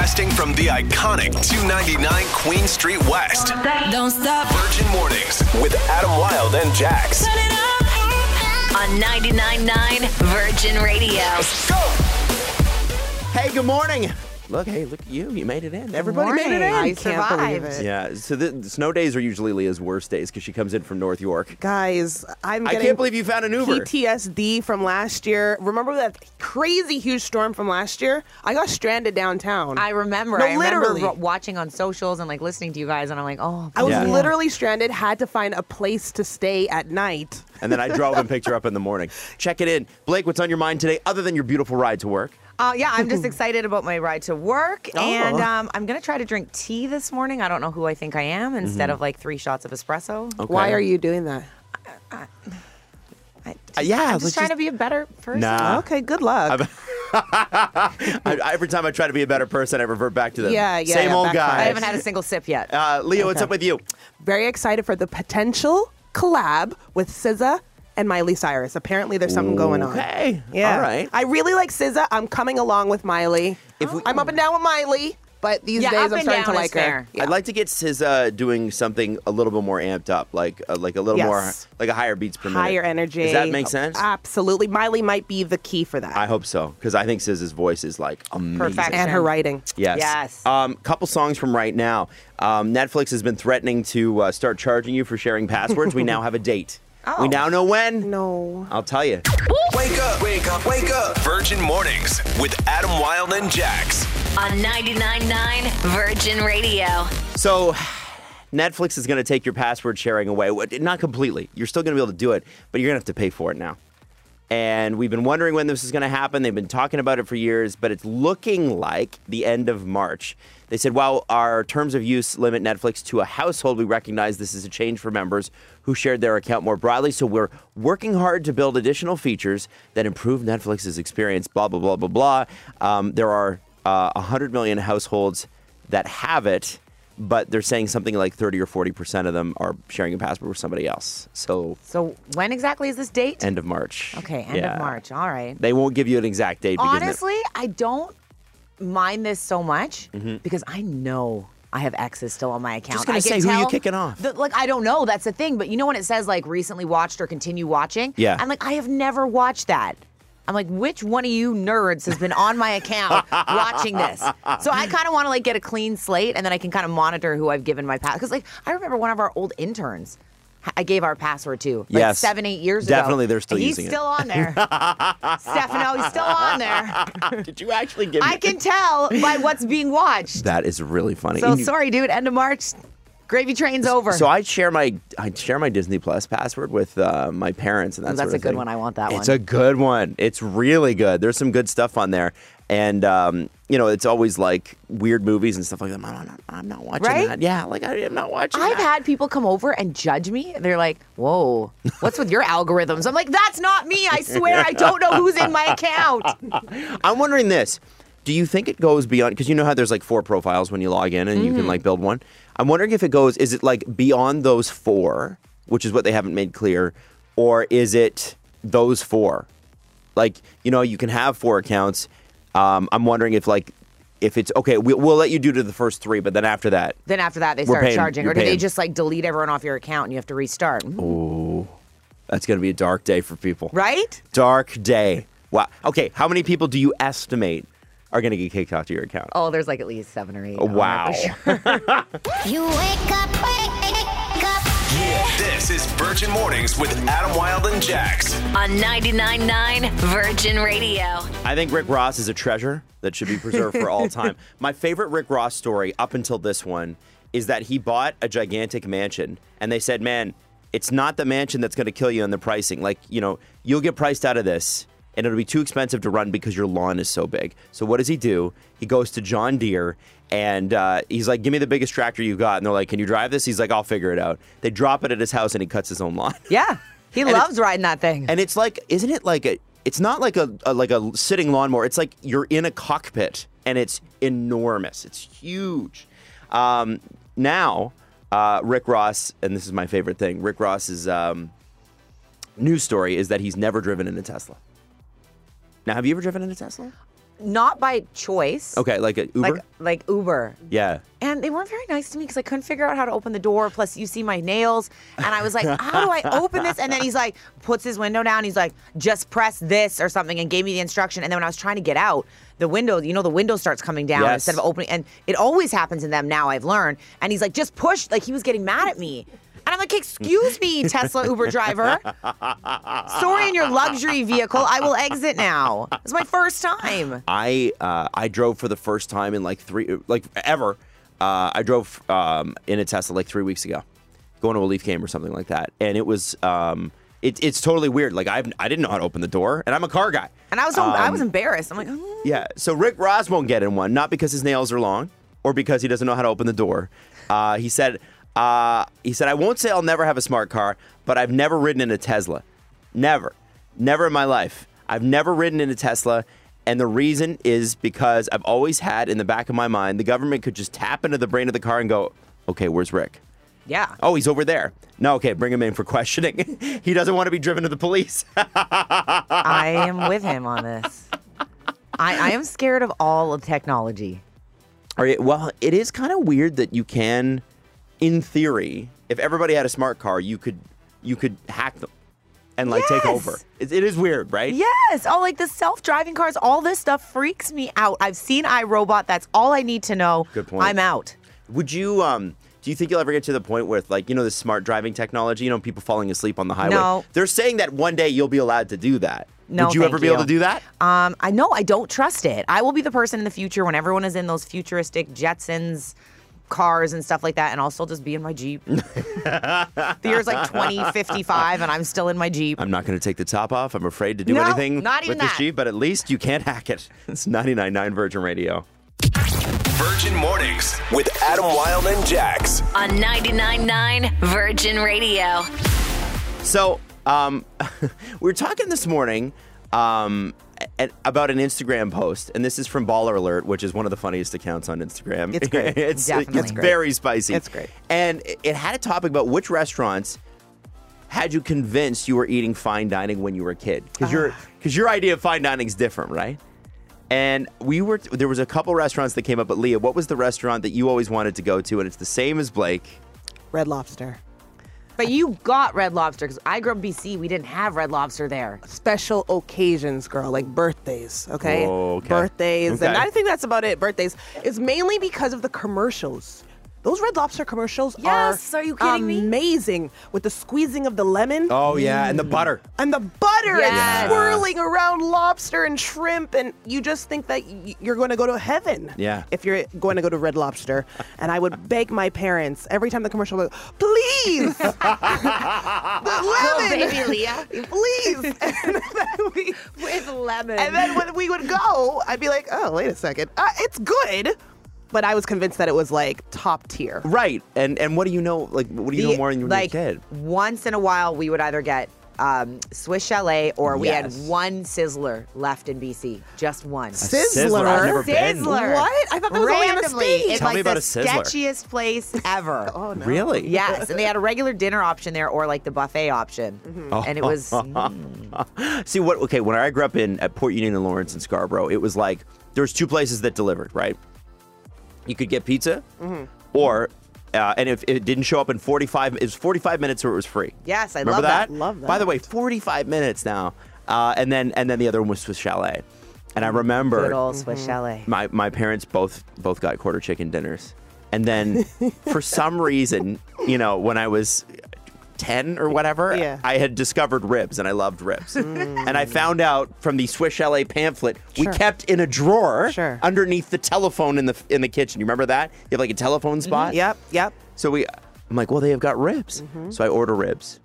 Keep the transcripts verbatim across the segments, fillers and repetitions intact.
Broadcasting from the iconic two ninety-nine Queen Street West. Don't stop. Don't stop. Virgin Mornings with Adam Wilde and Jax. Turn it up. On ninety-nine point nine Virgin Radio. Go. Hey, good morning. Look, hey, look at you. You made it in. Everybody made it in. I survived. It. Yeah, so the, the snow days are usually Leah's worst days because she comes in from North York. Guys, I'm getting I can't believe you found an Uber. P T S D from last year. Remember that crazy huge storm from last year? I got stranded downtown. I remember. No, I literally. remember watching on socials and like listening to you guys, and I'm like, oh. I was yeah. literally stranded, had to find a place to stay at night. And then I drove and picked her up in the morning. Check it in. Blake, what's on your mind today other than your beautiful ride to work? Uh, yeah, I'm just excited about my ride to work, oh. and um, I'm going to try to drink tea this morning. I don't know who I think I am, instead mm-hmm. of like three shots of espresso. Okay. Why are you doing that? I, I, I, yeah, I'm just trying just... to be a better person. Nah. Okay, good luck. I, every time I try to be a better person, I revert back to the yeah, yeah, same yeah, old guy. I haven't had a single sip yet. Uh, Leo, okay. What's up with you? Very excited for the potential collab with S Z A. And Miley Cyrus. Apparently, there's something going on. Okay. Yeah. All right. I really like S Z A. I'm coming along with Miley. If we, I'm up and down with Miley, but these yeah, days I'm starting to like her. Yeah. I'd like to get S Z A doing something a little bit more amped up, like uh, like a little yes. more, like a higher beats per minute. Higher energy. Does that make sense? Absolutely. Miley might be the key for that. I hope so, because I think S Z A's voice is like amazing. Perfection. And her writing. Yes. Yes. Um, couple songs from right now. Um, Netflix has been threatening to uh, start charging you for sharing passwords. We now have a date. Oh. We now know when. No. I'll tell you. Wake up, wake up, wake up. Virgin Mornings with Adam Wilde and Jax. On ninety-nine point nine Virgin Radio. So, Netflix is going to take your password sharing away. Not completely. You're still going to be able to do it, but you're going to have to pay for it now. And we've been wondering when this is going to happen. They've been talking about it for years, but it's looking like the end of March. They said, while our terms of use limit Netflix to a household, we recognize this is a change for members who shared their account more broadly. So we're working hard to build additional features that improve Netflix's experience, blah, blah, blah, blah, blah. Um, there are uh, one hundred million households that have it, but they're saying something like thirty or forty percent of them are sharing a password with somebody else. So So when exactly is this date? End of March. Okay, end yeah. of March. All right. They won't give you an exact date. Honestly, it- I don't mind this so much mm-hmm. because I know I have exes still on my account. Just gonna say, who are you kicking off? The, like, I don't know. That's the thing. But you know when it says, like, recently watched or continue watching? Yeah. I'm like, I have never watched that. I'm like, which one of you nerds has been on my account watching this? So I kind of want to like get a clean slate, and then I can kind of monitor who I've given my password. Because like I remember one of our old interns, I gave our password to like yes. seven, eight years Definitely ago. Definitely, they're still using it. He's still on there. Stefano, he's still on there. Did you actually give? I can tell by what's being watched. That is really funny. So you- sorry, dude. End of March. Gravy train's over. So I share my I share my Disney Plus password with uh, my parents, and that oh, that's sort of a good thing. One. I want that one. It's a good one. It's really good. There's some good stuff on there, and um, you know, it's always like weird movies and stuff like that. I'm not, I'm not watching right? that. Yeah, like I, I'm not watching. I've that. had people come over and judge me. They're like, "Whoa, what's with your algorithms?" I'm like, "That's not me. I swear, I don't know who's in my account." I'm wondering this. Do you think it goes beyond, because you know how there's like four profiles when you log in and mm-hmm. you can like build one? I'm wondering if it goes, is it like beyond those four, which is what they haven't made clear, or is it those four? Like, you know, you can have four accounts. Um, I'm wondering if like, if it's, okay, we, we'll let you do to the first three, but then after that. Then after that, they start paying, charging. Or do paying. they just like delete everyone off your account and you have to restart? Mm-hmm. Oh, that's going to be a dark day for people. Right? Dark day. Wow. Okay, how many people do you estimate are going to get kicked out to your account? Oh, there's like at least seven or eight. Oh, wow. Sure. You wake up, wake up. Yeah. This is Virgin Mornings with Adam Wilde and Jax. On ninety-nine point nine Virgin Radio. I think Rick Ross is a treasure that should be preserved for all time. My favorite Rick Ross story up until this one is that he bought a gigantic mansion and they said, man, it's not the mansion that's going to kill you in the pricing. Like, you know, you'll get priced out of this. And it'll be too expensive to run because your lawn is so big. So what does he do? He goes to John Deere, and uh, he's like, give me the biggest tractor you got. And they're like, can you drive this? He's like, I'll figure it out. They drop it at his house, and he cuts his own lawn. Yeah, he loves riding that thing. And it's like, isn't it like a, it's not like a, a like a sitting lawnmower. It's like you're in a cockpit, and it's enormous. It's huge. Um, now, uh, Rick Ross, and this is my favorite thing, Rick Ross's um, news story is that he's never driven in a Tesla. Now, have you ever driven in a Tesla? Not by choice. Okay, like an Uber? Like, like Uber. Yeah. And they weren't very nice to me because I couldn't figure out how to open the door. Plus, you see my nails. And I was like, how do I open this? And then he's like, puts his window down. He's like, just press this or something, and gave me the instruction. And then when I was trying to get out, the window, you know, the window starts coming down yes. instead of opening. And it always happens in them now, I've learned. And he's like, just push. Like, he was getting mad at me. And I'm like, excuse me, Tesla Uber driver. Sorry, in your luxury vehicle, I will exit now. It's my first time. I uh, I drove for the first time in like three, like ever. Uh, I drove um, in a Tesla like three weeks ago, going to a Leaf game or something like that. And it was, um, it, it's totally weird. Like I I didn't know how to open the door, and I'm a car guy. And I was um, I was embarrassed. I'm like, oh. Yeah. So Rick Ross won't get in one, not because his nails are long or because he doesn't know how to open the door. Uh, he said... Uh, he said, I won't say I'll never have a smart car, but I've never ridden in a Tesla. Never. Never in my life. I've never ridden in a Tesla. And the reason is because I've always had in the back of my mind, the government could just tap into the brain of the car and go, okay, where's Rick? Yeah. Oh, he's over there. No, okay, bring him in for questioning. He doesn't want to be driven to the police. I am with him on this. I, I am scared of all of technology. All right, well, it is kind of weird that you can... In theory, if everybody had a smart car, you could you could hack them and like yes. take over. It, it is weird, right? Yes. Oh, like the self-driving cars, all this stuff freaks me out. I've seen iRobot. That's all I need to know. Good point. I'm out. Would you? Um, do you think you'll ever get to the point where, like, you know, the smart driving technology? You know, people falling asleep on the highway. No. They're saying that one day you'll be allowed to do that. No, Would you ever be you. able to do that? Um, I know. I don't trust it. I will be the person in the future when everyone is in those futuristic Jetsons. Cars and stuff like that, and I'll still just be in my Jeep. The year's like twenty fifty-five, and I'm still in my Jeep. I'm not going to take the top off. I'm afraid to do no, anything not even with that. This Jeep, but at least you can't hack it. It's ninety-nine point nine Virgin Radio. Virgin Mornings with Adam Wilde and Jax. On ninety-nine point nine Virgin Radio. So, um, we were talking this morning um, At, about an Instagram post, and this is from Baller Alert, which is one of the funniest accounts on Instagram. It's great. it's Definitely it's great. Very spicy. It's great. And it, it had a topic about which restaurants had you convinced you were eating fine dining when you were a kid, because uh. your because your idea of fine dining is different, right? And we were there was a couple restaurants that came up. But Leah, what was the restaurant that you always wanted to go to, and it's the same as Blake? Red Lobster. But you got Red Lobster, because I grew up in B C. We didn't have Red Lobster there. Special occasions, girl, like birthdays, okay? Whoa, okay. Birthdays. Okay. And I think that's about it, birthdays. It's mainly because of the commercials. Those Red Lobster commercials yes, are, are you kidding amazing me? With the squeezing of the lemon. Oh, yeah, and the butter. And the butter yes. and swirling around lobster and shrimp, and you just think that you're going to go to heaven yeah. if you're going to go to Red Lobster. And I would beg my parents every time the commercial would go, please, the lemon, oh, baby Leah. Please. And then we, with lemon. And then when we would go, I'd be like, oh, wait a second, uh, it's good. But I was convinced that it was, like, top tier. Right. And and what do you know? Like, what do you the, know more than you were like, a kid? Once in a while, we would either get um, Swiss Chalet or we yes. had one Sizzler left in B C. Just one. A Sizzler? Sizzler. I've never Sizzler. Been. What? I thought that was Randomly, only on the stage. It's Tell like me about the a Sizzler. Sketchiest place ever. Oh, no. Really? Yes. And they had a regular dinner option there or, like, the buffet option. Mm-hmm. Oh. And it was... mm. See, what? Okay, when I grew up in at Port Union and Lawrence in Scarborough, it was, like, there's two places that delivered, right? You could get pizza, mm-hmm. or uh, and if it didn't show up in forty-five, it was forty-five minutes, or it was free. Yes, I Remember love that. that. Love that. By the way, forty-five minutes now, uh, and then and then the other one was Swiss Chalet, and I remember good old Swiss mm-hmm. Chalet. My my parents both both got quarter chicken dinners, and then for some reason, you know, when I was ten or whatever, yeah. I had discovered ribs, and I loved ribs. Mm. And I found out from the Swiss Chalet pamphlet sure. we kept in a drawer sure. underneath the telephone in the in the kitchen. You remember that? You have like a telephone spot? Mm-hmm. Yep, yep. So we, I'm like, well, they have got ribs. Mm-hmm. So I order ribs.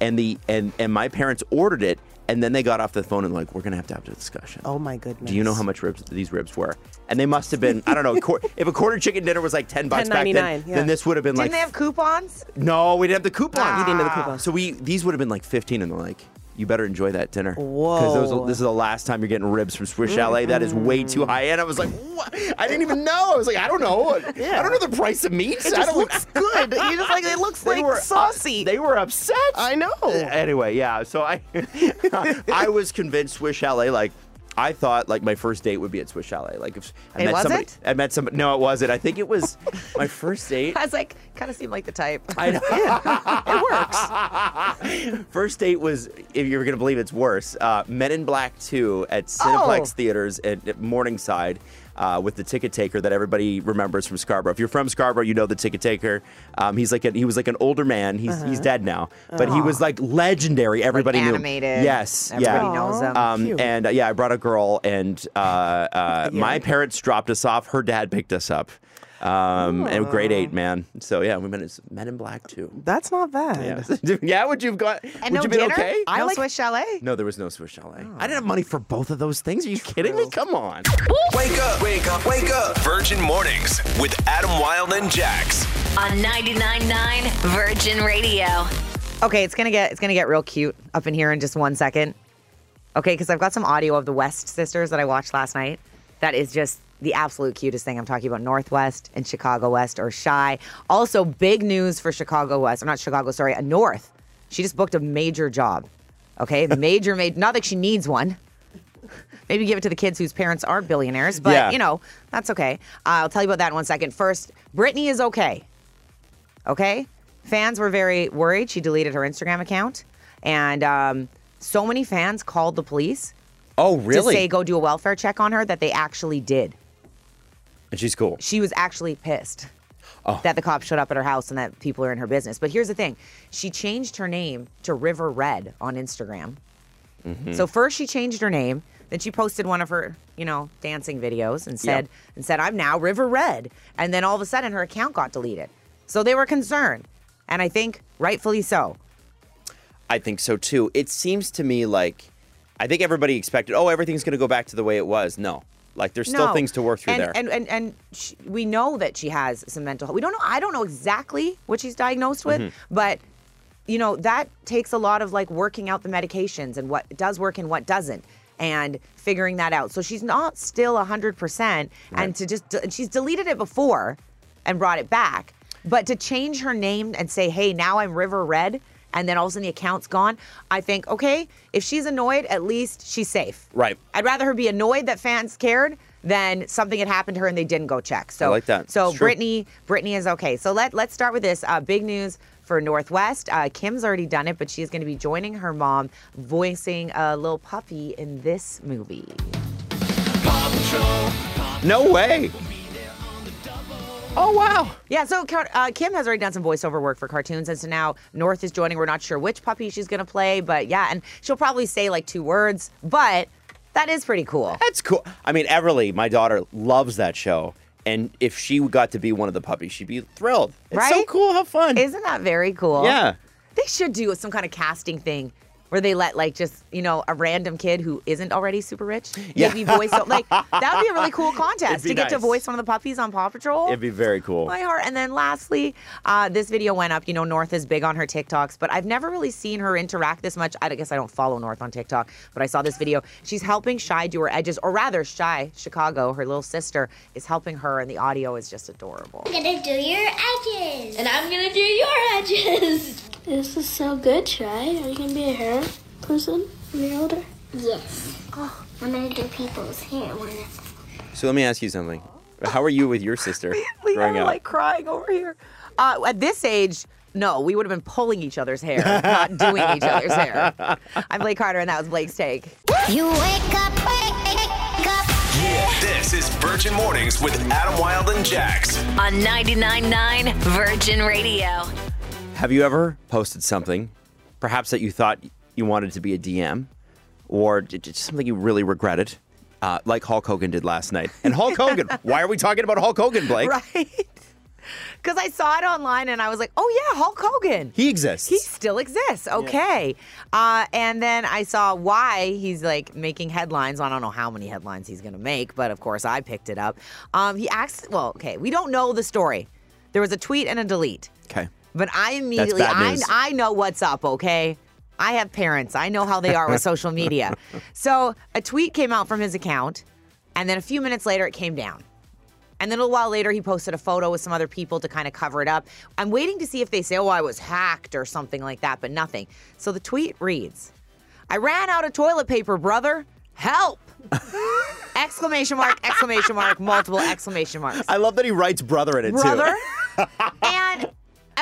And the and, and my parents ordered it, and then they got off the phone and like, we're going to have to have a discussion. Oh, my goodness. Do you know how much ribs these ribs were? And they must have been, I don't know, a quarter, if a quarter chicken dinner was like ten bucks back then, yeah. then this would have been didn't like... Didn't they have coupons? No, we didn't have the coupons. Ah. You didn't have the coupons. So we these would have been like fifteen, and they're like, you better enjoy that dinner. Whoa. Because this is the last time you're getting ribs from Swiss Chalet. Mm-hmm. That is way too high. And I was like, what? I didn't even know. I was like, I don't know. Yeah. I don't know the price of meat. It just I don't looks good. You just like, it looks they like were, saucy. Uh, they were upset. I know. Anyway, yeah. So I I was convinced Swiss Chalet, like, I thought like my first date would be at Swiss Chalet. Like if I it met wasn't? somebody, I met somebody. No, it wasn't. I think it was my first date. I was like, kind of seemed like the type. I know. Yeah, it works. First date was, if you were gonna believe it's worse, uh, Men in Black two at Cineplex oh. Theaters at, at Morningside. Uh, with the ticket taker that everybody remembers from Scarborough. If you're from Scarborough, you know the ticket taker. Um, he's like a, he was like an older man. He's uh-huh. he's dead now, but Aww. he was like legendary. Everybody like animated. knew. Animated. Yes. Everybody yeah. knows him. Um, and uh, yeah, I brought a girl, and uh, uh, yeah. my parents dropped us off. Her dad picked us up. Um, and grade eight, man. So yeah, we met as Men in Black too. That's not bad. Yeah, yeah would you have got? And would no you been okay? I no like, Swiss Chalet. No, there was no Swiss Chalet. Oh. I didn't have money for both of those things. Are you True. kidding me? Come on. Wake up! Wake up! Wake up! Virgin Mornings with Adam Wilde and Jax on ninety-nine point nine Virgin Radio. Okay, it's gonna get it's gonna get real cute up in here in just one second. Okay, because I've got some audio of the West sisters that I watched last night. That is just the absolute cutest thing. I'm talking about Northwest and Chicago West, or Shai. Also, big news for Chicago West. Or not Chicago, sorry, North. She just booked a major job. Okay, major, major. Not that she needs one. Maybe give it to the kids whose parents aren't billionaires, but, yeah. you know, that's okay. I'll tell you about that in one second. First, Britney is okay. Okay? Fans were very worried. She deleted her Instagram account. And um, so many fans called the police. Oh, really? To say go do a welfare check on her that they actually did. And she's cool. She was actually pissed oh. that the cops showed up at her house and that people are in her business. But here's the thing. She changed her name to River Red on Instagram. Mm-hmm. So first she changed her name. Then she posted one of her, you know, dancing videos and said, yep. and said, I'm now River Red. And then all of a sudden her account got deleted. So they were concerned. And I think rightfully so. I think so, too. It seems to me like I think everybody expected, oh, everything's going to go back to the way it was. No. Like, there's still no. things to work through and, there. And and, and she, we know that she has some mental health. We don't know. I don't know exactly what she's diagnosed with. Mm-hmm. But, you know, that takes a lot of, like, working out the medications and what does work and what doesn't and figuring that out. So she's not still one hundred percent. Right. And to just – she's deleted it before and brought it back. But to change her name and say, hey, now I'm River Red – and then all of a sudden the account's gone, I think, okay, if she's annoyed, at least she's safe. Right. I'd rather her be annoyed that fans cared than something had happened to her and they didn't go check. So, I like that. So Britney, Britney is okay. So let, let's start with this. Uh, big news for Northwest. Uh, Kim's already done it, but she's going to be joining her mom, voicing a little puppy in this movie. No way. Oh, wow. Yeah, so uh, Kim has already done some voiceover work for cartoons, and so now North is joining. We're not sure which puppy she's going to play, but yeah, and she'll probably say like two words, but that is pretty cool. That's cool. I mean, Everly, my daughter, loves that show, and if she got to be one of the puppies, she'd be thrilled. It's right? so cool. How fun. Isn't that very cool? Yeah. They should do some kind of casting thing where they let, like, just, you know, a random kid who isn't already super rich maybe yeah. voice. Like, that would be a really cool contest to nice. get to voice one of the puppies on Paw Patrol. It'd be very cool. My heart. And then lastly, uh, this video went up. You know, North is big on her TikToks, but I've never really seen her interact this much. I guess I don't follow North on TikTok, but I saw this video. She's helping Shai do her edges, or rather, Shai, Chicago, her little sister, is helping her, and the audio is just adorable. I'm gonna do your edges. And I'm gonna do your edges. This is so good, Shai. Are you gonna be a hair person when you're older? Yes. Oh, I'm gonna do people's hair. So let me ask you something. How are you with your sister? we growing are up? Like crying over here. Uh, at this age, no, we would have been pulling each other's hair, not doing each other's hair. I'm Blake Carter, and that was Blake's Take. You wake up, wake up. Yeah. This is Virgin Mornings with Adam Wilde and Jax on ninety-nine point nine Virgin Radio. Have you ever posted something, perhaps that you thought you wanted to be a D M, or something you really regretted, uh, like Hulk Hogan did last night? And Hulk Hogan, why are we talking about Hulk Hogan, Blake? Right. Because I saw it online and I was like, oh, yeah, Hulk Hogan. He exists. He still exists. Okay. Yeah. Uh, and then I saw why he's, like, making headlines. Well, I don't know how many headlines he's going to make, but, of course, I picked it up. Um, he asked, well, okay, we don't know the story. There was a tweet and a delete. Okay. But I immediately, I, I know what's up, okay? I have parents. I know how they are with social media. So a tweet came out from his account, and then a few minutes later, it came down. And then a little while later, he posted a photo with some other people to kind of cover it up. I'm waiting to see if they say, oh, I was hacked or something like that, but nothing. So the tweet reads, I ran out of toilet paper, brother. help! Exclamation mark, exclamation mark, multiple exclamation marks. I love that he writes brother in it, brother? too. Brother? And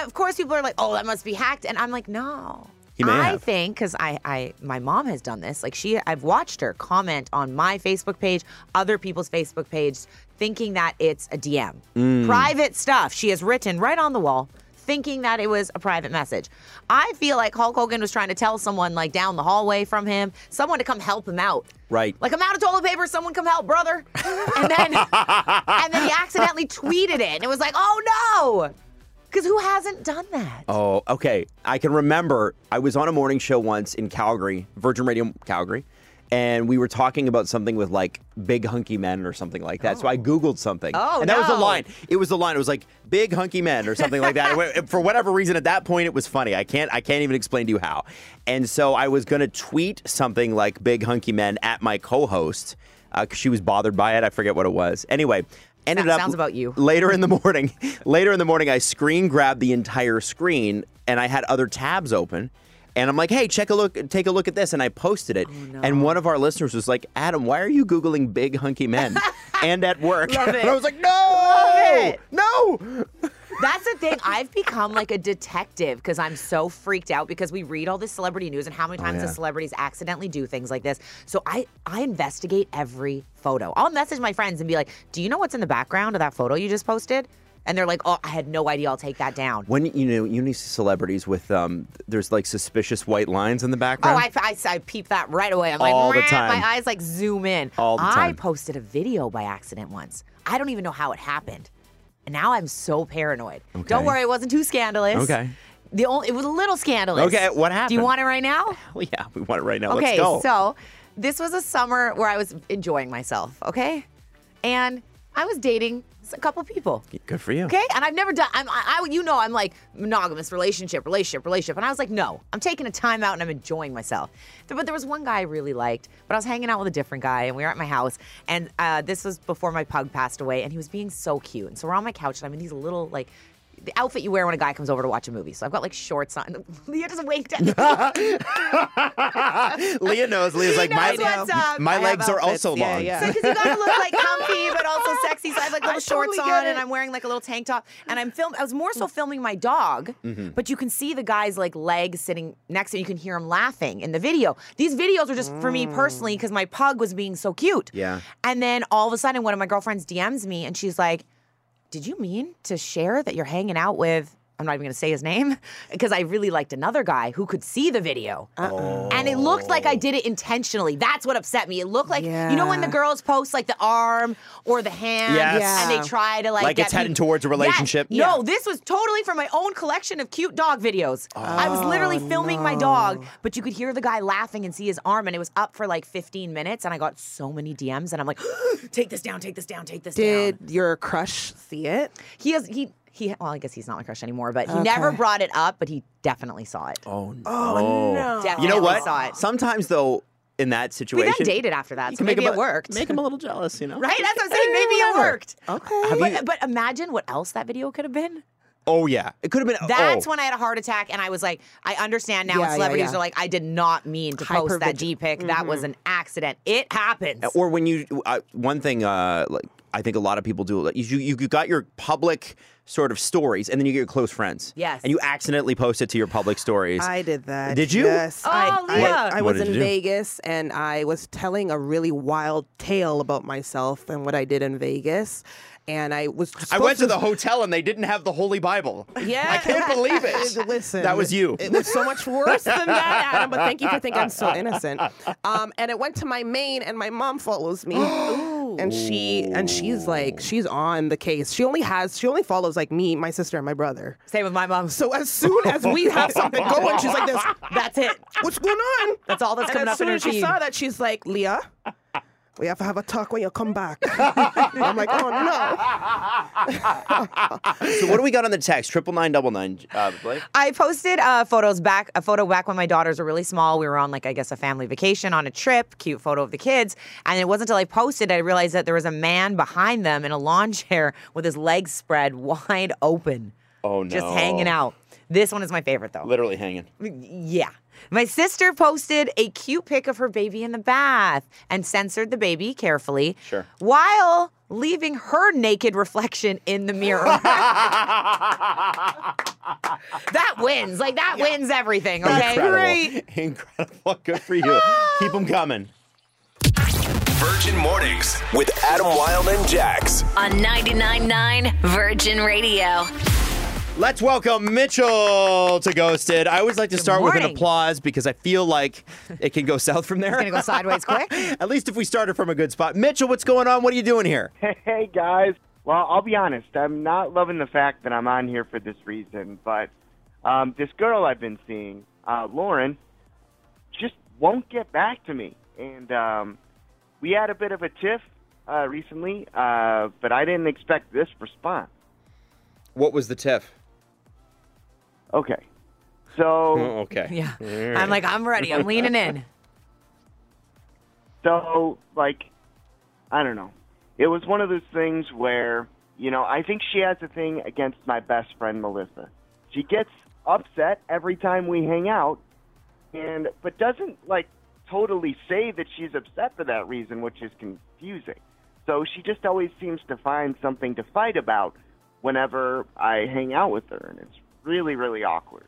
of course people are like, oh, that must be hacked. And I'm like, no. He may I have. think, because I, I, my mom has done this. Like she, I've watched her comment on my Facebook page, other people's Facebook page, thinking that it's a D M. Mm. Private stuff. She has written right on the wall, thinking that it was a private message. I feel like Hulk Hogan was trying to tell someone like down the hallway from him, someone to come help him out. Right. Like, I'm out of toilet paper, someone come help, brother. And then, and then he accidentally tweeted it. And it was like, oh no. Because who hasn't done that? Oh, okay. I can remember I was on a morning show once in Calgary, Virgin Radio Calgary, and we were talking about something with like big hunky men or something like that. Oh. So I Googled something. Oh, And that no. was the line. It was the line. It was like big hunky men or something like that. For whatever reason at that point, it was funny. I can't, I can't even explain to you how. And so I was going to tweet something like big hunky men at my co-host because uh, she was bothered by it. I forget what it was. Anyway. Ended that up sounds about you. Later in the morning, later in the morning, I screen grabbed the entire screen and I had other tabs open. And I'm like, hey, check a look, take a look at this. And I posted it. Oh, no. And one of our listeners was like, Adam, why are you Googling big hunky men and at work? Love it. And I was like, no, no. That's the thing. I've become like a detective because I'm so freaked out because we read all this celebrity news and how many times oh, yeah. the celebrities accidentally do things like this. So I, I investigate every photo. I'll message my friends and be like, do you know what's in the background of that photo you just posted? And they're like, oh, I had no idea. I'll take that down. When, you know, you see celebrities with, um, there's like suspicious white lines in the background. Oh, I, I, I peep that right away. I'm All like, the time. my eyes like zoom in. All the time. I posted a video by accident once. I don't even know how it happened. And now I'm so paranoid. Okay. Don't worry, it wasn't too scandalous. Okay. The only, it was a little scandalous. Okay, what happened? Do you want it right now? Hell yeah, we want it right now. Okay, let's go. Okay, so this was a summer where I was enjoying myself, okay? And I was dating a couple people. Good for you. Okay, and I've never done. I'm, I, you know, I'm like monogamous relationship, relationship, relationship, and I was like, no, I'm taking a time out and I'm enjoying myself. But there was one guy I really liked, but I was hanging out with a different guy, and we were at my house, and uh, this was before my pug passed away, and he was being so cute, and so we're on my couch, and I'm in these little like. The outfit you wear when a guy comes over to watch a movie. So I've got like shorts on. Leah just winked at me. Leah knows. Leah's like, knows my, my legs are also yeah, long. Yeah. So because you gotta look like comfy but also sexy. So I have like little I shorts totally on and I'm wearing like a little tank top. And I'm film. I was more so filming my dog, mm-hmm. but you can see the guy's like legs sitting next to him. You can hear him laughing in the video. These videos are just mm. for me personally because my pug was being so cute. Yeah. And then all of a sudden, one of my girlfriends D Ms me and she's like, did you mean to share that you're hanging out with, I'm not even going to say his name, because I really liked another guy who could see the video. Uh-uh. Oh. And it looked like I did it intentionally. That's what upset me. It looked like, yeah. you know when the girls post like the arm or the hand yes. yeah. and they try to like Like get it's heading people. towards a relationship? Yes. Yeah. No, this was totally from my own collection of cute dog videos. Oh, I was literally filming no. my dog, but you could hear the guy laughing and see his arm and it was up for like fifteen minutes and I got so many D Ms and I'm like, take this down, take this down, take this did down. Did your crush see it? He has, he... He, well, I guess he's not my crush anymore, but okay. he never brought it up, but he definitely saw it. Oh, no. Oh, no. Definitely you know what? saw it. Sometimes, though, in that situation. We got dated after that, so maybe a, it worked. Make him a little jealous, you know? Right? That's what I'm saying. Maybe it worked. Okay. But, you, but imagine what else that video could have been. Oh, yeah. It could have been. That's oh. when I had a heart attack, and I was like, I understand now yeah, celebrities yeah, yeah. are like, I did not mean to Hyper post that G-pic. Mm-hmm. That was an accident. It happens. Or when you, uh, one thing, uh, like, I think a lot of people do, like, you, you got your public sort of stories, and then you get your close friends. Yes. And you accidentally post it to your public stories. I did that. Did you? Yes. Oh, I, Leah. I, I, I was in Vegas, and I was telling a really wild tale about myself and what I did in Vegas. And I was. I went to, to the hotel and they didn't have the Holy Bible. Yeah. I can't believe it. Listen. That was you. It was so much worse than that, Adam, but thank you for thinking I'm so innocent. Um, and it went to my main and my mom follows me. and she and she's like, she's on the case. She only has, she only follows like me, my sister, and my brother. Same with my mom. So as soon as we have something going, she's like this. That's it. What's going on? That's all that's and coming up in her feed. As soon as she saw that, she's like, Leah. We have to have a talk when you come back. I'm like, oh, no. So what do we got on the text? Triple nine, double nine, uh, Blake? I posted uh, photos back, a photo back when my daughters were really small. We were on, like, I guess, a family vacation on a trip, cute photo of the kids. And it wasn't until I posted I realized that there was a man behind them in a lawn chair with his legs spread wide open. Oh, no. Just hanging out. This one is my favorite, though. Literally hanging. Yeah. My sister posted a cute pic of her baby in the bath and censored the baby carefully. Sure. While leaving her naked reflection in the mirror. That wins. Like, that yeah. wins everything, okay? Incredible. Great. Incredible. Good for you. Keep them coming. Virgin Mornings with Adam Wilde and Jax. On ninety-nine point nine Virgin Radio. Let's welcome Mitchell to Ghosted. I always like to Good start morning. with an applause because I feel like it can go south from there. It's going to go sideways quick. At least if we started from a good spot. Mitchell, what's going on? What are you doing here? Hey, guys. Well, I'll be honest. I'm not loving the fact that I'm on here for this reason, but um, this girl I've been seeing, uh, Lauren, just won't get back to me. And um, we had a bit of a tiff uh, recently, uh, but I didn't expect this response. What was the tiff? Okay. So. Oh, okay. Yeah. I'm like, I'm ready. I'm leaning in. So, like, I don't know. It was one of those things where, you know, I think she has a thing against my best friend, Melissa. She gets upset every time we hang out, and but doesn't, like, totally say that she's upset for that reason, which is confusing. So she just always seems to find something to fight about whenever I hang out with her, and it's really, really awkward.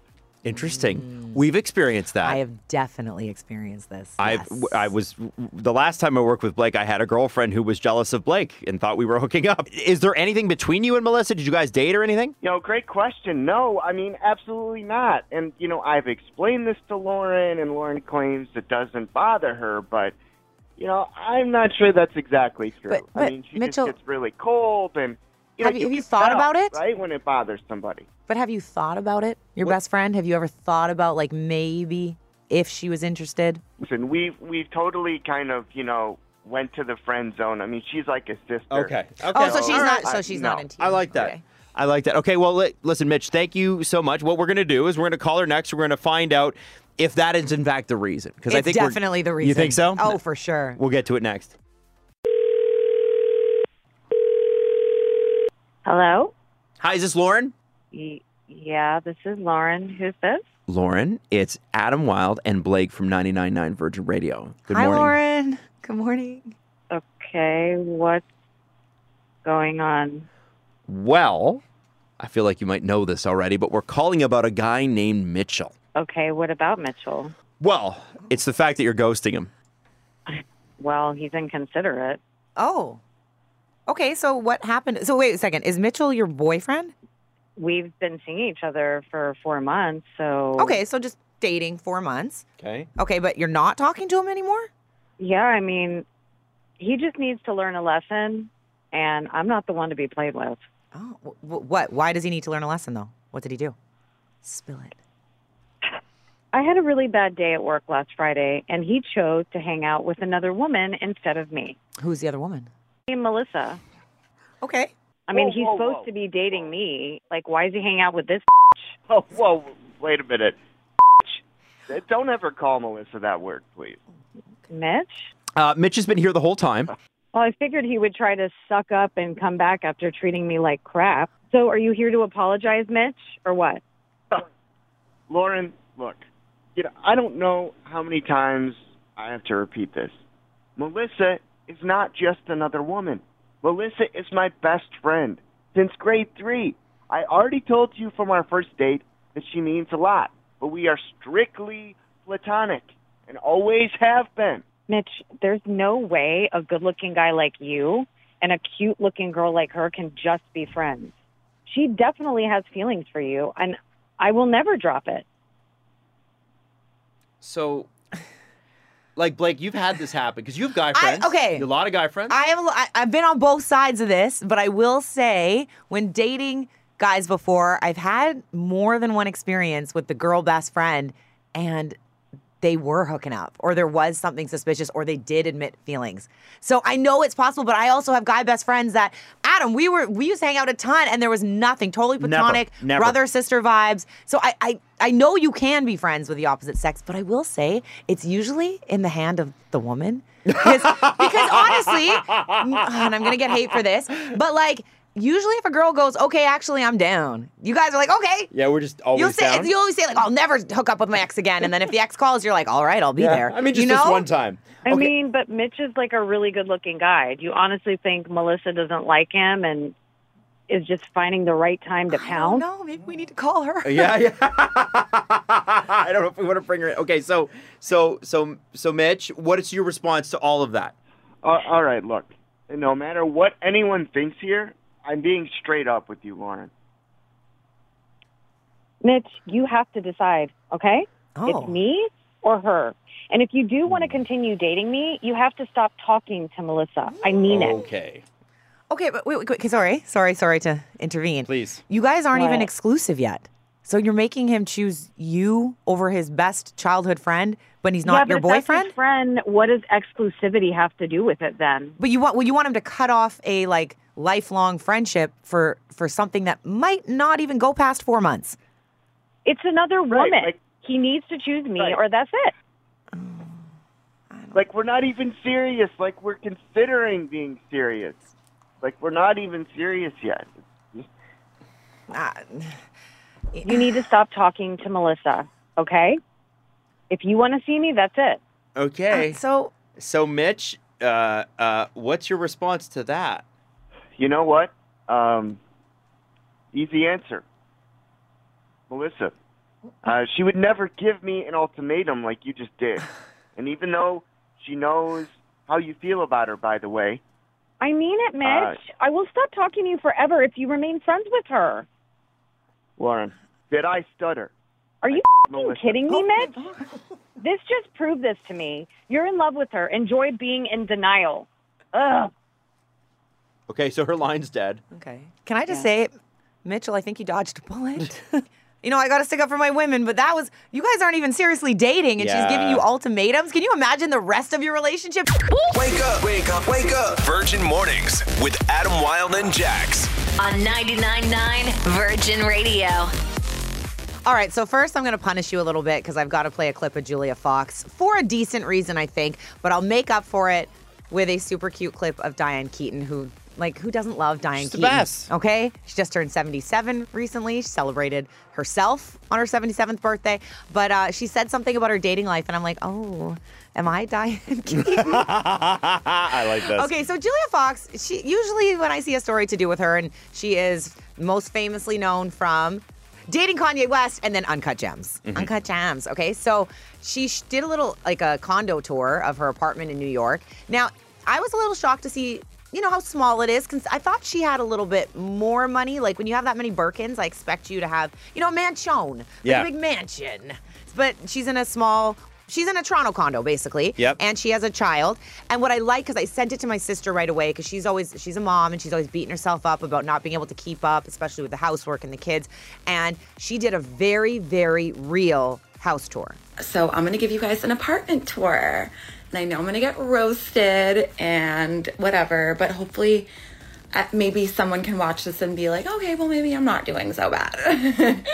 Interesting. Mm. We've experienced that. I have definitely experienced this. Yes. I I was the last time I worked with Blake, I had a girlfriend who was jealous of Blake and thought we were hooking up. Is there anything between you and Melissa? Did you guys date or anything? You know, great question. No, I mean, absolutely not. And, you know, I've explained this to Lauren, and Lauren claims it doesn't bother her, but, you know, I'm not sure that's exactly true. But, but, I mean, she Mitchell... just gets really cold and... You know, have you, have you thought about it? Right when it bothers somebody. But have you thought about it? Your what? best friend? Have you ever thought about, like, maybe if she was interested? Listen, we've we've totally kind of, you know, went to the friend zone. I mean, she's like a sister. Okay. okay. Oh, so, so she's right. not. So she's I, not no. into you. I like that. Okay. I like that. Okay. Well, li- listen, Mitch. Thank you so much. What we're gonna do is we're gonna call her next. We're gonna find out if that is in fact the reason. Because I think it's definitely the reason. You think so? Oh, for sure. We'll get to it next. Hello? Hi, is this Lauren? Y- yeah, this is Lauren. Who's this? Lauren, it's Adam Wilde and Blake from ninety-nine point nine Virgin Radio. Good Hi, morning. Hi, Lauren. Good morning. Okay, what's going on? Well, I feel like you might know this already, but we're calling about a guy named Mitchell. Okay, what about Mitchell? Well, it's the fact that you're ghosting him. Well, he's inconsiderate. Oh, okay, so what happened? So wait a second. Is Mitchell your boyfriend? We've been seeing each other for four months, so... Okay, so just dating four months. Okay. Okay, but you're not talking to him anymore? Yeah, I mean, he just needs to learn a lesson, and I'm not the one to be played with. Oh, wh- what? Why does he need to learn a lesson, though? What did he do? Spill it. I had a really bad day at work last Friday, and he chose to hang out with another woman instead of me. Who's the other woman? Melissa. Okay. I mean, whoa, he's whoa, supposed whoa. to be dating whoa. me. Like, why is he hanging out with this Oh, whoa, wait a minute. Don't ever call Melissa that word, please. Mitch? Uh, Mitch has been here the whole time. Well, I figured he would try to suck up and come back after treating me like crap. So are you here to apologize, Mitch, or what? Uh, Lauren, look, you know, I don't know how many times I have to repeat this. Melissa is not just another woman. Melissa is my best friend since grade three. I already told you from our first date that she means a lot, but we are strictly platonic and always have been. Mitch, there's no way a good-looking guy like you and a cute-looking girl like her can just be friends. She definitely has feelings for you, and I will never drop it. So... Like, Blake, you've had this happen because you have guy friends. I, okay. You have a lot of guy friends. I have a, I, I've been on both sides of this, but I will say when dating guys before, I've had more than one experience with the girl best friend and they were hooking up or there was something suspicious or they did admit feelings. So I know it's possible, but I also have guy best friends that, Adam, we were we used to hang out a ton and there was nothing. Totally platonic, never, never. brother-sister vibes. So I, I I know you can be friends with the opposite sex, but I will say it's usually in the hand of the woman. Because, because honestly, and I'm going to get hate for this, but like usually if a girl goes, okay, actually, I'm down, you guys are like, okay. Yeah, we're just always you'll say, down. You always say, like, I'll never hook up with my ex again. And then if the ex calls, you're like, all right, I'll be yeah. there. I mean, just you know? This one time. I okay. mean, but Mitch is, like, a really good-looking guy. Do you honestly think Melissa doesn't like him and is just finding the right time to pound? No, maybe we need to call her. yeah, yeah. I don't know if we want to bring her in. Okay, so, so, so, so, Mitch, what is your response to all of that? Uh, all right, look. No matter what anyone thinks here, I'm being straight up with you, Lauren. Mitch, you have to decide, okay? Oh. It's me or her. And if you do want to continue dating me, you have to stop talking to Melissa. I mean it. Okay. Okay, but wait, wait, wait, sorry, sorry, sorry to intervene. Please. You guys aren't what? even exclusive yet. So you're making him choose you over his best childhood friend when he's not yeah, but your if boyfriend? That's his friend, what does exclusivity have to do with it then? But you want well, you want him to cut off a like lifelong friendship for, for something that might not even go past four months. It's another woman. Right, like, he needs to choose me right. or that's it. Like, we're not even serious. Like, we're considering being serious. Like, we're not even serious yet. Uh, You need to stop talking to Melissa, okay? If you want to see me, that's it. Okay. Uh, so, so Mitch, uh, uh, what's your response to that? You know what? Um, easy answer. Melissa, uh, she would never give me an ultimatum like you just did. And even though she knows how you feel about her, by the way. I mean it, Mitch. Uh, I will stop talking to you forever if you remain friends with her. Lauren, did I stutter? Are you f***ing kidding me, Mitch? This just proved this to me. You're in love with her. Enjoy being in denial. Ugh. Okay, so her line's dead. Okay. Can I just yeah. say, Mitchell, I think you dodged a bullet. You know, I got to stick up for my women, but that was, you guys aren't even seriously dating, and yeah. she's giving you ultimatums. Can you imagine the rest of your relationship? Wake up, wake up, wake up. Virgin Mornings with Adam Wilde and Jax. On ninety-nine point nine Virgin Radio. All right, so first I'm going to punish you a little bit because I've got to play a clip of Julia Fox for a decent reason, I think, but I'll make up for it with a super cute clip of Diane Keaton, who, like, who doesn't love Diane She's Keaton? She's the best. Okay? She just turned seventy-seven recently. She celebrated herself on her seventy-seventh birthday, but uh, she said something about her dating life, and I'm like, oh, am I Diane Keaton? I like this. Okay, so Julia Fox, she usually when I see a story to do with her, and she is most famously known from dating Kanye West and then Uncut Gems. Mm-hmm. Uncut Gems, okay? So she sh- did a little, like a condo tour of her apartment in New York. Now, I was a little shocked to see, you know, how small it is. I thought she had a little bit more money. Like, when you have that many Birkins, I expect you to have, you know, a mansion. Like yeah. a big mansion. But she's in a small... She's in a Toronto condo, basically, yep. and she has a child. And what I like, because I sent it to my sister right away, because she's always, she's a mom, and she's always beating herself up about not being able to keep up, especially with the housework and the kids. And she did a very, very real house tour. So I'm going to give you guys an apartment tour. And I know I'm going to get roasted and whatever, but hopefully uh, maybe someone can watch this and be like, okay, well, maybe I'm not doing so bad.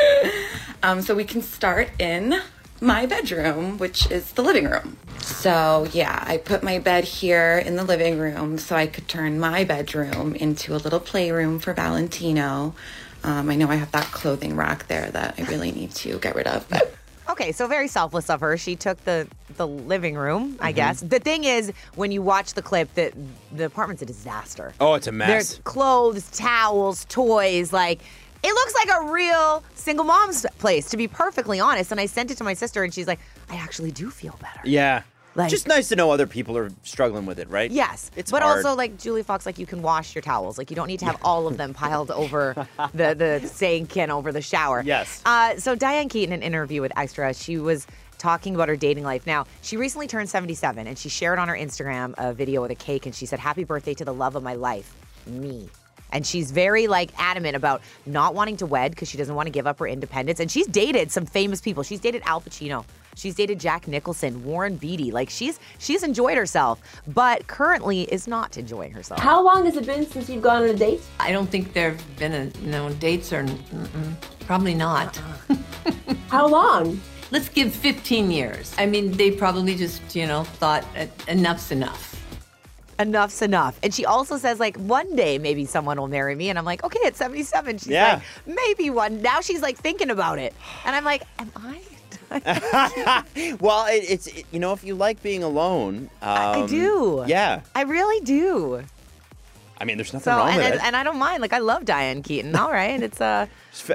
um, so we can start in... my bedroom, which is the living room. So yeah, I put my bed here in the living room so I could turn my bedroom into a little playroom for Valentino. Um, I know I have that clothing rack there that I really need to get rid of. But. Okay, so very selfless of her. She took the, the living room, mm-hmm. I guess. The thing is, when you watch the clip, the, the apartment's a disaster. Oh, it's a mess. There's clothes, towels, toys, like... It looks like a real single mom's place, to be perfectly honest. And I sent it to my sister, and she's like, I actually do feel better. Yeah. Like, just nice to know other people are struggling with it, right? Yes. It's but hard. Also, like, Julia Fox, like, you can wash your towels. Like, you don't need to have all of them piled over the, the sink and over the shower. Yes. Uh, so Diane Keaton, in an interview with Extra, she was talking about her dating life. Now, she recently turned seventy-seven, and she shared on her Instagram a video with a cake, and she said, happy birthday to the love of my life, me. And she's very, like, adamant about not wanting to wed because she doesn't want to give up her independence. And she's dated some famous people. She's dated Al Pacino. She's dated Jack Nicholson, Warren Beatty. Like, she's she's enjoyed herself, but currently is not enjoying herself. How long has it been since you've gone on a date? I don't think there have been, a, you know, dates or probably not. Uh-uh. How long? Let's give fifteen years. I mean, they probably just, you know, thought enough's enough. enough's enough. And she also says, like, one day maybe someone will marry me. And I'm like, okay, at seventy-seven. She's yeah. like, maybe one. Now she's, like, thinking about it. And I'm like, am I? Well, it, it's, it, you know, if you like being alone. Um, I, I do. Yeah. I really do. I mean, there's nothing so, wrong and, with and, it. And I don't mind. Like, I love Diane Keaton. All right. It's uh,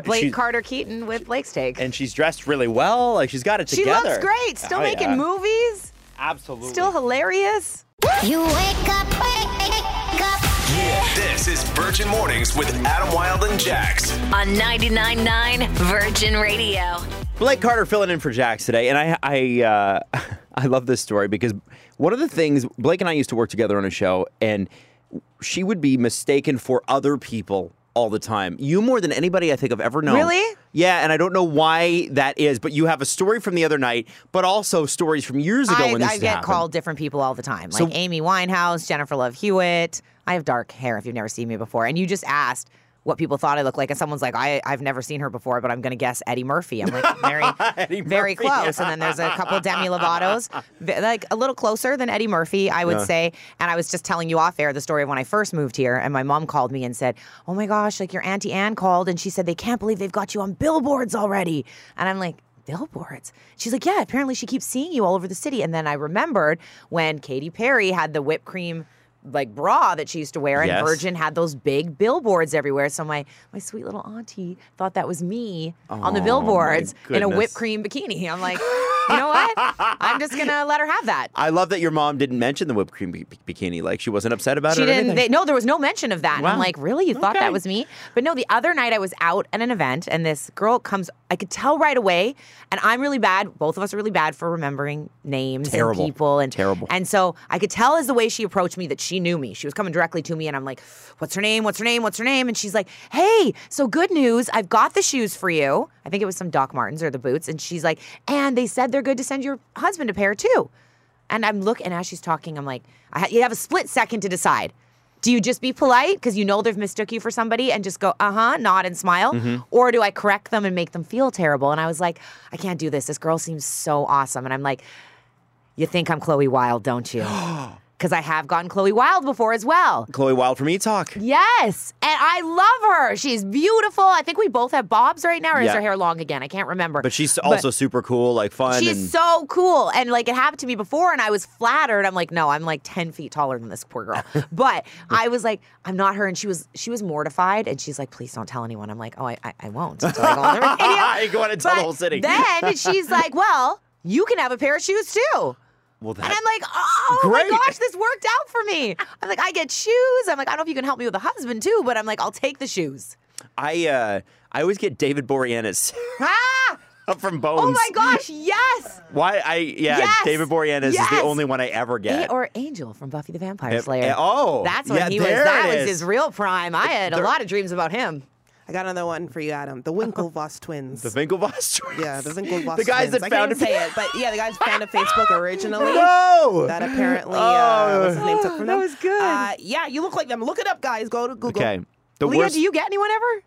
Blake she's, Carter Keaton with Blake Steak. And she's dressed really well. Like, she's got it together. She looks great. Still oh, making yeah. movies. Absolutely. Still hilarious. You wake up, wake up. Yeah. This is Virgin Mornings with Adam Wilde and Jax. On ninety-nine point nine Virgin Radio. Blake Carter filling in for Jax today, and I I, uh, I love this story because one of the things, Blake and I used to work together on a show, and she would be mistaken for other people all the time. You more than anybody I think I've ever known. Really? Yeah, and I don't know why that is, but you have a story from the other night, but also stories from years ago I, when this I get happened. Called different people all the time, like so, Amy Winehouse, Jennifer Love Hewitt. I have dark hair if you've never seen me before, and you just asked what people thought I looked like. And someone's like, I, I've never seen her before, but I'm going to guess Eddie Murphy. I'm like, very, very Murphy. Close. And then there's a couple of Demi Lovato's, like a little closer than Eddie Murphy, I would yeah. say. And I was just telling you off air the story of when I first moved here, and my mom called me and said, oh my gosh, like your Auntie Anne called, and she said, they can't believe they've got you on billboards already. And I'm like, billboards? She's like, yeah, apparently she keeps seeing you all over the city. And then I remembered when Katy Perry had the whipped cream like bra that she used to wear, and yes. Virgin had those big billboards everywhere. So my my sweet little auntie thought that was me oh, on the billboards in a whipped cream bikini. I'm like, you know what? I'm just gonna let her have that. I love that your mom didn't mention the whipped cream b- bikini. Like she wasn't upset about she it. She didn't. Or they, no, there was no mention of that. Wow. And I'm like, really? You thought okay. that was me? But no. The other night I was out at an event, and this girl comes. I could tell right away, and I'm really bad. Both of us are really bad for remembering names Terrible. and people. And Terrible. And so I could tell as the way she approached me that she. She knew me. She was coming directly to me, and I'm like, what's her name? What's her name? What's her name? And she's like, hey, so good news. I've got the shoes for you. I think it was some Doc Martens or the boots. And she's like, and they said they're good to send your husband a pair too. And I'm looking, and as she's talking, I'm like, I ha- you have a split second to decide. Do you just be polite because you know they've mistook you for somebody and just go, uh-huh, nod and smile? Mm-hmm. Or do I correct them and make them feel terrible? And I was like, I can't do this. This girl seems so awesome. And I'm like, you think I'm Chloe Wilde, don't you? Because I have gotten Chloe Wilde before as well. Chloe Wilde from E-Talk. Yes. And I love her. She's beautiful. I think we both have bobs right now. Or yeah. is her hair long again? I can't remember. But she's but also super cool, like fun. She's and- so cool. And like it happened to me before and I was flattered. I'm like, no, I'm like ten feet taller than this poor girl. But I was like, I'm not her. And she was she was mortified. And she's like, please don't tell anyone. I'm like, oh, I, I, I won't. Until I go on the radio. I go on and tell but the whole city. Then she's like, well, you can have a pair of shoes too. Well, and I'm like, oh great. My gosh, this worked out for me. I'm like, I get shoes. I'm like, I don't know if you can help me with a husband too, but I'm like, I'll take the shoes. I uh, I always get David Boreanaz ah! up from Bones. Oh my gosh, yes. Why I yeah, yes! David Boreanaz yes! is the only one I ever get. A- or Angel from Buffy the Vampire Slayer. It, oh, that's when yeah, he was. That was his real prime. I had there, a lot of dreams about him. I got another one for you, Adam. The Winklevoss twins. The Winklevoss twins. Yeah, the Winklevoss twins. The guys twins. that I found a say it, but yeah, the guys found a Facebook originally. No, that apparently oh. uh, was his name took from them. That was good. Uh, yeah, you look like them. Look it up, guys. Go to Google. Okay. The Leah, worst... do you get anyone ever?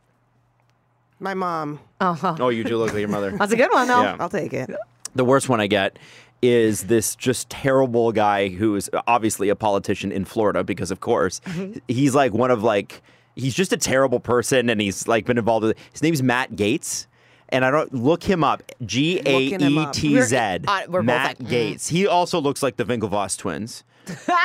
My mom. Uh-huh. Oh, you do look like your mother. That's a good one, though. Yeah. I'll take it. The worst one I get is this just terrible guy who is obviously a politician in Florida because, of course, mm-hmm. he's like one of like. He's just a terrible person, and he's like been involved with it. His name's Matt Gaetz, and I don't look him up. G A E T Z. Matt like, Gaetz. Mm. He also looks like the Winklevoss twins.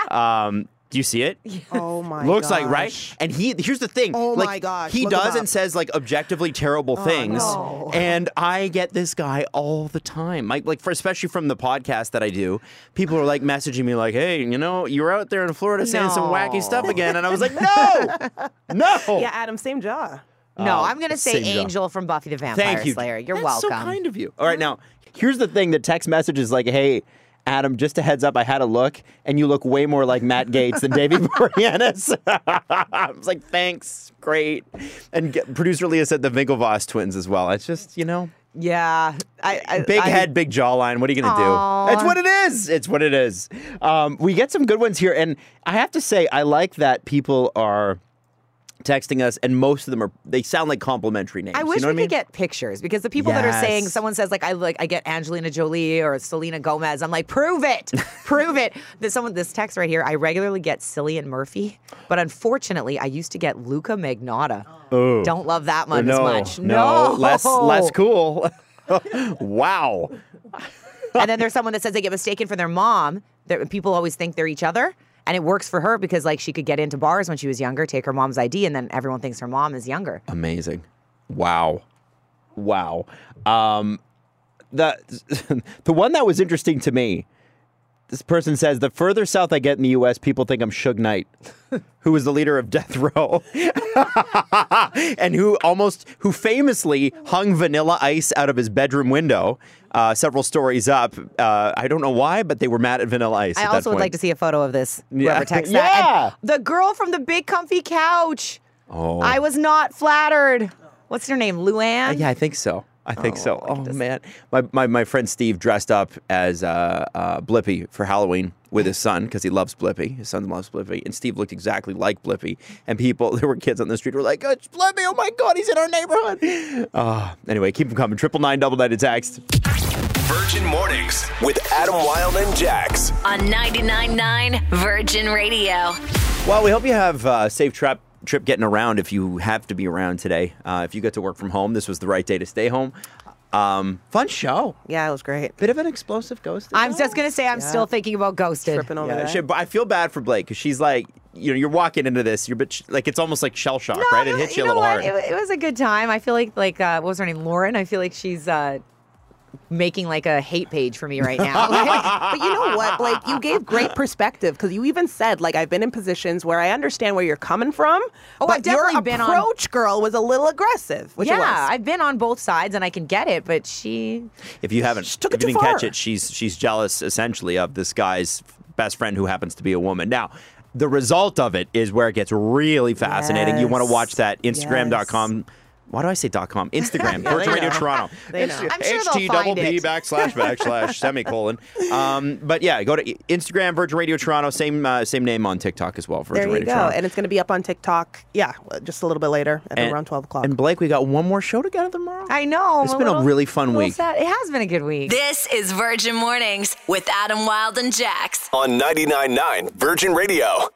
um, do you see it? Oh my! Looks gosh. like right. And he here's the thing. Oh like, my gosh! He look does and says like objectively terrible oh, things, no. and I get this guy all the time. Like like for, especially from the podcast that I do, people are like messaging me like, "Hey, you know, you're out there in Florida saying no. some wacky stuff again," and I was like, "No, no." Yeah, Adam, same jaw. No, I'm going to say Angel job. from Buffy the Vampire Thank you. Slayer. You're That's welcome. That's so kind of you. All right, now, here's the thing. The text message is like, hey, Adam, just a heads up, I had a look, and you look way more like Matt Gaetz than David Boreanaz. I was like, thanks, great. And get, producer Leah said the Winklevoss twins as well. It's just, you know. Yeah. I, I, big I, head, big jawline. What are you going to do? It's what it is. It's what it is. Um, we get some good ones here, and I have to say, I like that people are texting us, and most of them are, they sound like complimentary names. I wish you know we what I mean? could get pictures, because the people yes. that are saying, someone says, like, I like I get Angelina Jolie or Selena Gomez. I'm like, prove it. Prove it. This, someone, this text right here, I regularly get Cillian Murphy, but unfortunately, I used to get Luca Magnotta. Oh. Don't love that one no, as much. No. no. Less, less cool. Wow. And then there's someone that says they get mistaken for their mom. People always think they're each other. And it works for her because, like, she could get into bars when she was younger, take her mom's I D, and then everyone thinks her mom is younger. Amazing. Wow. Wow. Um, the, the one that was interesting to me, this person says, the further south I get in the U S, people think I'm Suge Knight, who was the leader of Death Row, and who almost, who famously hung Vanilla Ice out of his bedroom window uh, several stories up. Uh, I don't know why, but they were mad at Vanilla Ice. I at also that point. would like to see a photo of this. Whoever texts yeah. that. And the girl from the big comfy couch. Oh. I was not flattered. What's her name? Luann? Uh, yeah, I think so. I think oh, so. Oh, man. My, my my friend Steve dressed up as uh, uh, Blippi for Halloween with his son, because he loves Blippi. His son loves Blippi. And Steve looked exactly like Blippi. And people, there were kids on the street who were like, oh, it's Blippi. Oh, my God. He's in our neighborhood. Uh, anyway, keep them coming. Triple nine, double nine, text. Virgin Mornings with Adam Wilde and Jax. On ninety-nine point nine Virgin Radio. Well, we hope you have a uh, safe trip. Trip getting around if you have to be around today. Uh, if you get to work from home, this was the right day to stay home. Um, fun show. Yeah, it was great. Bit of an explosive Ghosted. I'm just going to say I'm yeah. still thinking about Ghosted. Tripping over yeah. that. She, but I feel bad for Blake because she's like, you know, you're walking into this. You're but like it's almost like shell shock, no, right? It hits you, you know a little what? hard. It, it was a good time. I feel like, like uh, what was her name? Lauren. I feel like she's... Uh, making like a hate page for me right now. Like, but you know what, Blake? You gave great perspective because you even said, like, I've been in positions where I understand where you're coming from. Oh, but I've definitely your been on. Your approach, girl, was a little aggressive. Which yeah, it was. I've been on both sides and I can get it, but she. If you haven't, took it if you didn't far. catch it, she's she's jealous essentially of this guy's best friend who happens to be a woman. Now, the result of it is where it gets really fascinating. Yes. You want to watch that Instagram dot com. Yes. Why do I say .com? Instagram, yeah, Virgin Radio Toronto. H T double P backslash backslash semicolon. Um, but yeah, go to Instagram, Virgin Radio Toronto. Same uh, same name on TikTok as well. Virgin there you Radio go. Toronto. And it's going to be up on TikTok. Yeah, just a little bit later, I think and, around twelve o'clock. And Blake, we got one more show together tomorrow. I know. It's a been little, a really fun a week. Sad. It has been a good week. This is Virgin Mornings with Adam Wilde and Jax on ninety-nine point nine Virgin Radio.